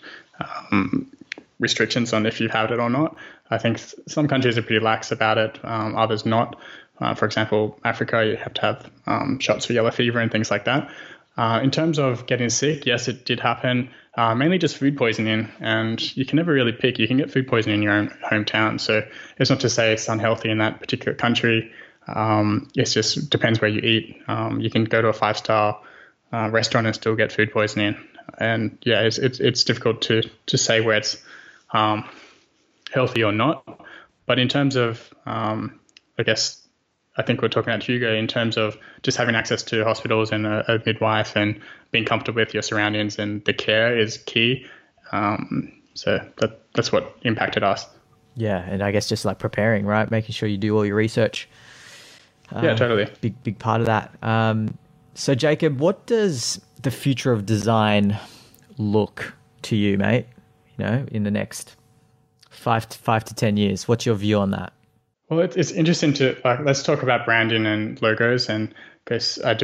restrictions on if you've had it or not. I think some countries are pretty lax about it, others not. For example, Africa, you have to have shots for yellow fever and things like that. In terms of getting sick, yes, it did happen, mainly just food poisoning, and you can never really pick. You can get food poisoning in your own hometown, so it's not to say it's unhealthy in that particular country. It just depends where you eat. You can go to a five-star restaurant and still get food poisoning, and yeah, it's difficult to say where it's healthy or not. But in terms of, I think we're talking about Hugo, in terms of just having access to hospitals and a midwife and being comfortable with your surroundings, and the care is key. So that, that's what impacted us. Yeah, and I guess just like preparing, right? Making sure you do all your research. Yeah, totally. Big part of that. So Jacob, what does the future of design look to you, mate? You know, in the next five to 10 years, what's your view on that? Well, it's interesting to, like, let's talk about branding and logos. And because I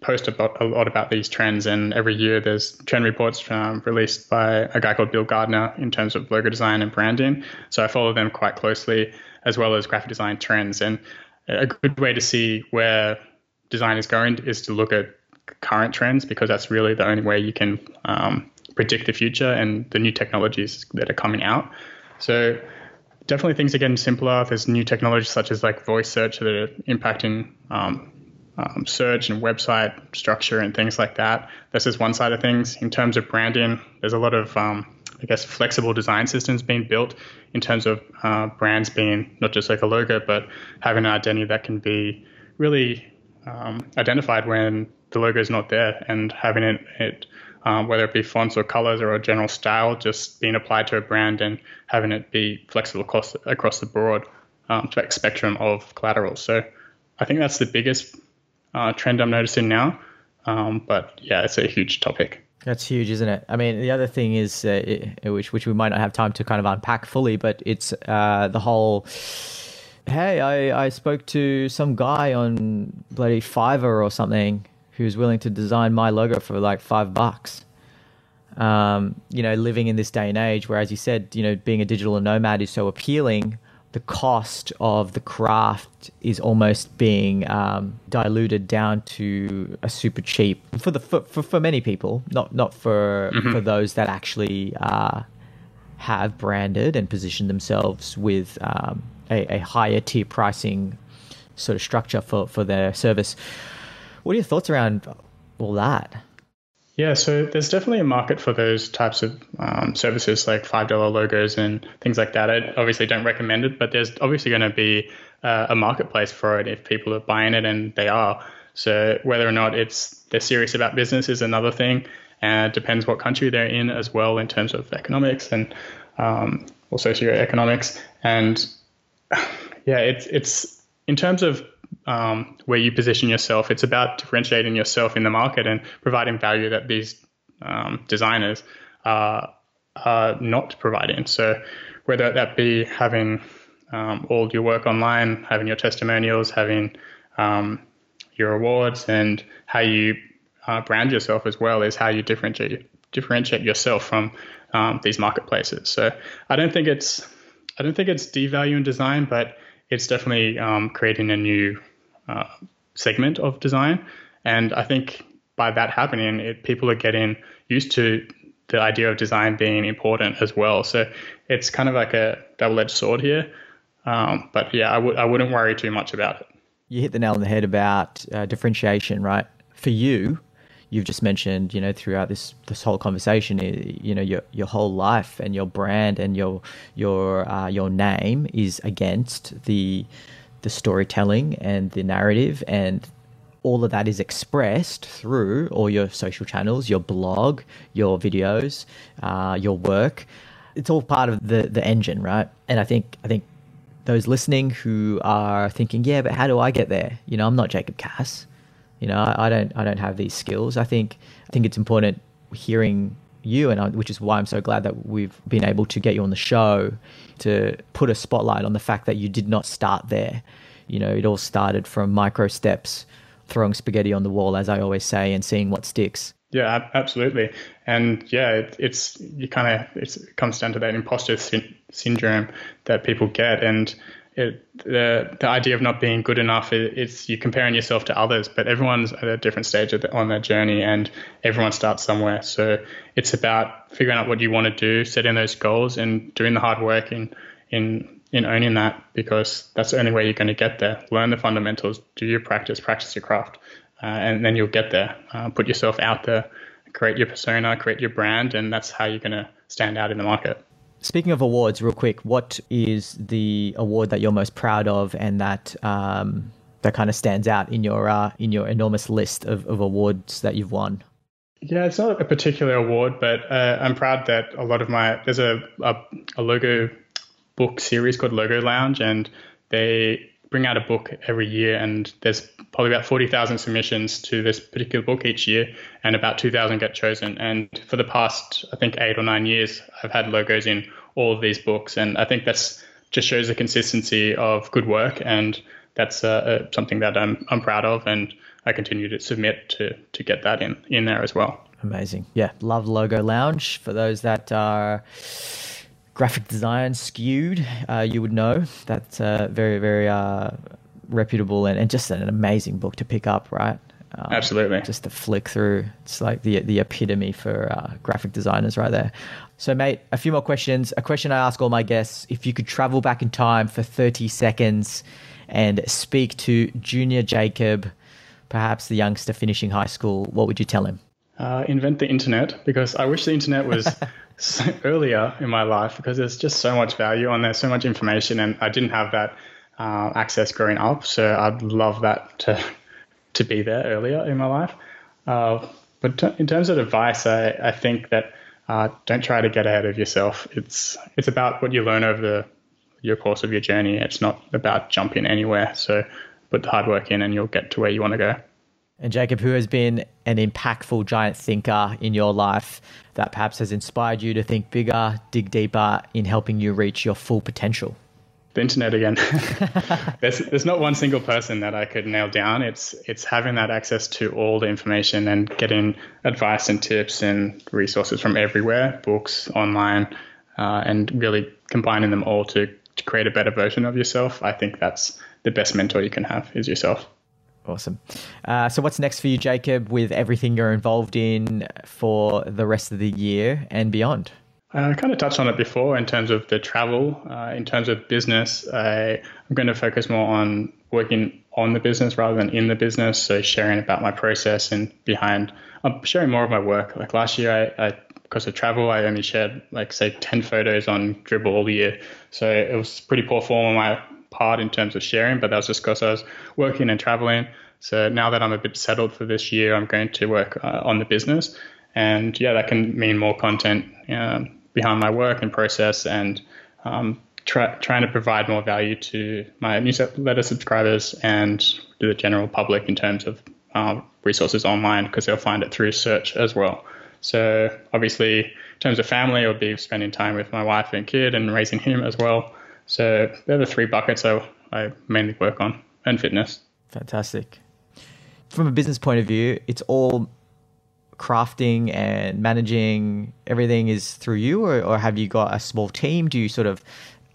post a lot about these trends, and every year there's trend reports released by a guy called Bill Gardner in terms of logo design and branding. So I follow them quite closely, as well as graphic design trends. And a good way to see where design is going is to look at current trends, because that's really the only way you can predict the future and the new technologies that are coming out. So definitely things are getting simpler. There's new technologies such as like voice search that are impacting search and website structure and things like that. This is one side of things. In terms of branding, there's a lot of, I guess, flexible design systems being built in terms of brands being not just like a logo, but having an identity that can be really identified when the logo is not there, and having it, whether it be fonts or colors or a general style, just being applied to a brand and having it be flexible across the broad spectrum of collateral. So I think that's the biggest trend I'm noticing now. But yeah, it's a huge topic. That's huge, isn't it? I mean, the other thing is, which we might not have time to kind of unpack fully, but it's the whole, hey, I spoke to some guy on bloody Fiverr or something who's willing to design my logo for like $5. You know, living in this day and age where, as you said, you know, being a digital nomad is so appealing, the cost of the craft is almost being diluted down to a super cheap for many people, not for mm-hmm. for those that actually have branded and positioned themselves with a higher tier pricing sort of structure for their service. What are your thoughts around all that? Yeah, so there's definitely a market for those types of services, like $5 logos and things like that. I obviously don't recommend it, but there's obviously going to be a marketplace for it if people are buying it, and they are. So whether or not they're serious about business is another thing, and it depends what country they're in as well in terms of economics and or socioeconomics. And yeah, it's in terms of where you position yourself, it's about differentiating yourself in the market and providing value that these designers are not providing. So whether that be having all your work online, having your testimonials, having your awards, and how you brand yourself as well is how you differentiate yourself from these marketplaces. So I don't think it's devaluing design, but it's definitely creating a new segment of design. And I think by that happening, people are getting used to the idea of design being important as well. So it's kind of like a double-edged sword here. But yeah, I wouldn't worry too much about it. You hit the nail on the head about differentiation, right? For you've just mentioned, you know, throughout this whole conversation, you know, your whole life and your brand and your name is against the storytelling and the narrative, and all of that is expressed through all your social channels, your blog, your videos, your work. It's all part of the engine, right? And I think those listening who are thinking, yeah, but how do I get there? You know, I'm not Jacob Cass. You know, I don't have these skills. I think it's important hearing you, which is why I'm so glad that we've been able to get you on the show, to put a spotlight on the fact that you did not start there. You know, it all started from micro steps, throwing spaghetti on the wall, as I always say, and seeing what sticks. Yeah, absolutely. And yeah, it comes down to that imposter syndrome that people get, and the idea of not being good enough, it's you comparing yourself to others, but everyone's at a different stage on their journey, and everyone starts somewhere. So it's about figuring out what you want to do, setting those goals, and doing the hard work in owning that, because that's the only way you're going to get there. Learn the fundamentals, do your practice your craft, and then you'll get there. Put yourself out there, create your persona, create your brand, and that's how you're going to stand out in the market. Speaking of awards, real quick, what is the award that you're most proud of, and that kind of stands out in your enormous list of awards that you've won? Yeah, it's not a particular award, but I'm proud that a lot of my, there's a logo book series called Logo Lounge, and they bring out a book every year, and there's probably about 40,000 submissions to this particular book each year, and about 2,000 get chosen. And for the past, I think 8 or 9 years, I've had logos in all of these books. And I think that's just shows the consistency of good work. And that's something that I'm proud of. And I continue to submit to get that in there as well. Amazing. Yeah. Love Logo Lounge. For those that are graphic design skewed, you would know that's very, very reputable and just an amazing book to pick up, right? Absolutely. Just to flick through. It's like the epitome for graphic designers right there. So, mate, a few more questions. A question I ask all my guests: if you could travel back in time for 30 seconds and speak to junior Jacob, perhaps the youngster finishing high school, what would you tell him? Invent the internet, because I wish the internet was so earlier in my life, because there's just so much value on there, so much information, and I didn't have that access growing up. So I'd love that to be there earlier in my life. But in terms of advice, I think that don't try to get ahead of yourself. It's about what you learn over your course of your journey. It's not about jumping anywhere. So put the hard work in and you'll get to where you want to go. And Jacob, who has been an impactful giant thinker in your life that perhaps has inspired you to think bigger, dig deeper in helping you reach your full potential? The internet again. There's not one single person that I could nail down. It's having that access to all the information and getting advice and tips and resources from everywhere, books, online, and really combining them all to create a better version of yourself. I think that's the best mentor you can have is yourself. Awesome. So what's next for you, Jacob, with everything you're involved in for the rest of the year and beyond? I kind of touched on it before in terms of the travel. In terms of business, I'm going to focus more on working on the business rather than in the business. So sharing about my process and behind, I'm sharing more of my work. Like last year, because of travel, I only shared like say 10 photos on Dribbble all year. So it was pretty poor form on my part in terms of sharing, but that was just because I was working and traveling. So now that I'm a bit settled for this year, I'm going to work on the business, and yeah, that can mean more content behind my work and process, and trying to provide more value to my newsletter subscribers and to the general public in terms of resources online, because they'll find it through search as well. So obviously in terms of family, I'll be spending time with my wife and kid and raising him as well. So they're the three buckets I mainly work on, and fitness. Fantastic. From a business point of view, it's all crafting and managing. Everything is through you, or have you got a small team? Do you sort of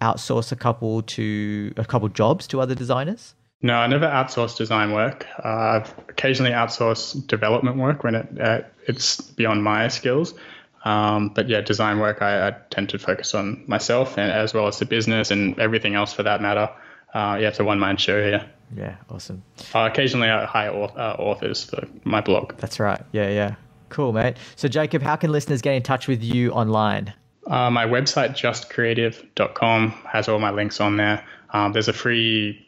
outsource a couple jobs to other designers? No, I never outsource design work. I've occasionally outsourced development work when it's beyond my skills. But yeah, design work, I tend to focus on myself, and as well as the business and everything else for that matter. Yeah, it's a one-man show here. Yeah, awesome. Occasionally I hire authors for my blog. That's right. Yeah. Cool, mate. So Jacob, how can listeners get in touch with you online? My website, justcreative.com, has all my links on there. There's a free...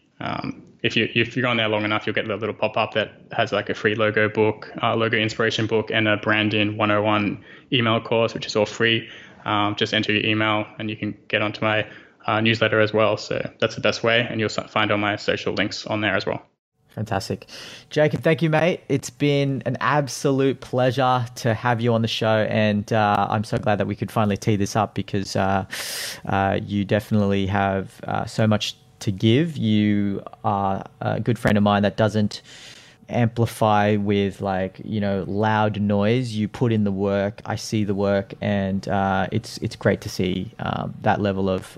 If you go on there long enough, you'll get the little pop-up that has like a free logo book, logo inspiration book, and a branding 101 email course, which is all free. Just enter your email and you can get onto my newsletter as well. So that's the best way. And you'll find all my social links on there as well. Fantastic. Jacob, thank you, mate. It's been an absolute pleasure to have you on the show. And I'm so glad that we could finally tee this up, because you definitely have so much to give. You are a good friend of mine that doesn't amplify with loud noise. You put in the work. I see the work, and it's great to see that level of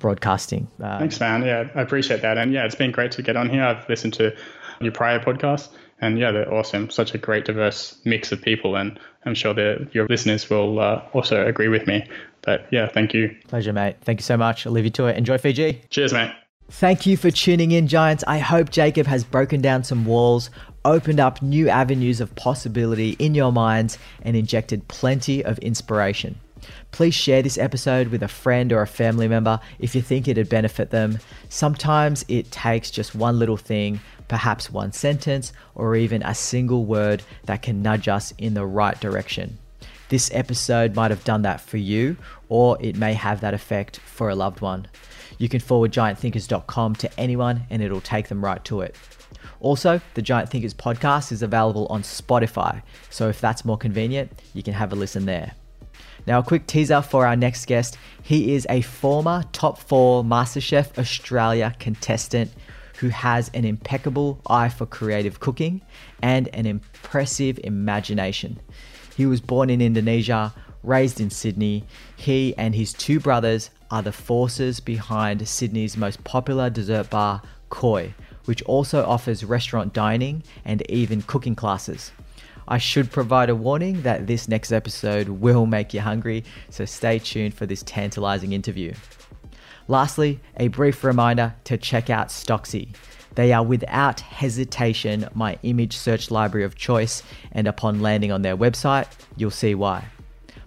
broadcasting. Thanks, man. Yeah, I appreciate that. And yeah, it's been great to get on here. I've listened to your prior podcast, and yeah, they're awesome. Such a great diverse mix of people, and I'm sure that your listeners will also agree with me. But yeah, thank you. Pleasure, mate. Thank you so much. I'll leave you to it. Enjoy Fiji. Cheers, mate. Thank you for tuning in, Giants. I hope Jacob has broken down some walls, opened up new avenues of possibility in your minds, and injected plenty of inspiration. Please share this episode with a friend or a family member if you think it'd benefit them. Sometimes it takes just one little thing perhaps one sentence, or even a single word that can nudge us in the right direction. This episode might have done that for you, or it may have that effect for a loved one. You can forward giantthinkers.com to anyone and it'll take them right to it. Also, the Giant Thinkers podcast is available on Spotify, so if that's more convenient, you can have a listen there. Now, a quick teaser for our next guest. He is a former top 4 MasterChef Australia contestant who has an impeccable eye for creative cooking and an impressive imagination. He was born in Indonesia, raised in Sydney. He and his 2 brothers are the forces behind Sydney's most popular dessert bar, Koi, which also offers restaurant dining and even cooking classes. I should provide a warning that this next episode will make you hungry, so stay tuned for this tantalizing interview. Lastly, a brief reminder to check out Stocksy. They are without hesitation my image search library of choice, and upon landing on their website, you'll see why.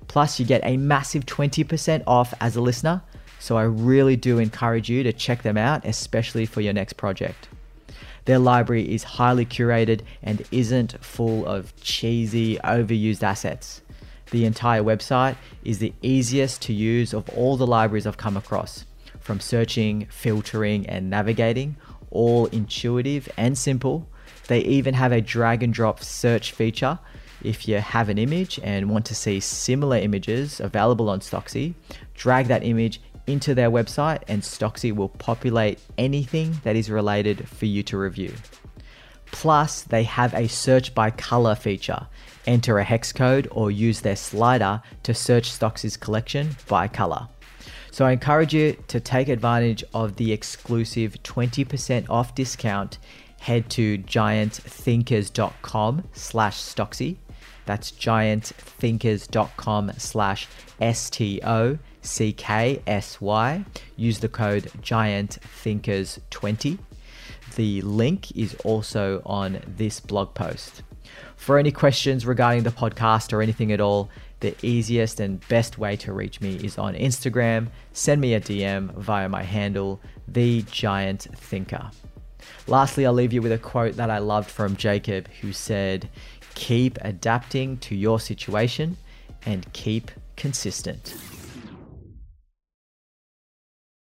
Plus, you get a massive 20% off as a listener, so I really do encourage you to check them out, especially for your next project. Their library is highly curated and isn't full of cheesy, overused assets. The entire website is the easiest to use of all the libraries I've come across. From searching, filtering, and navigating, all intuitive and simple. They even have a drag and drop search feature. If you have an image and want to see similar images available on Stocksy, drag that image into their website and Stocksy will populate anything that is related for you to review. Plus, they have a search by color feature. Enter a hex code or use their slider to search Stocksy's collection by color. So I encourage you to take advantage of the exclusive 20% off discount. Head to giantthinkers.com/Stocksy. That's giantthinkers.com/STOCKSY. Use the code GIANTTHINKERS20. The link is also on this blog post. For any questions regarding the podcast or anything at all, the easiest and best way to reach me is on Instagram. Send me a DM via my handle, TheGiantThinker. Lastly, I'll leave you with a quote that I loved from Jacob, who said, "Keep adapting to your situation and keep consistent."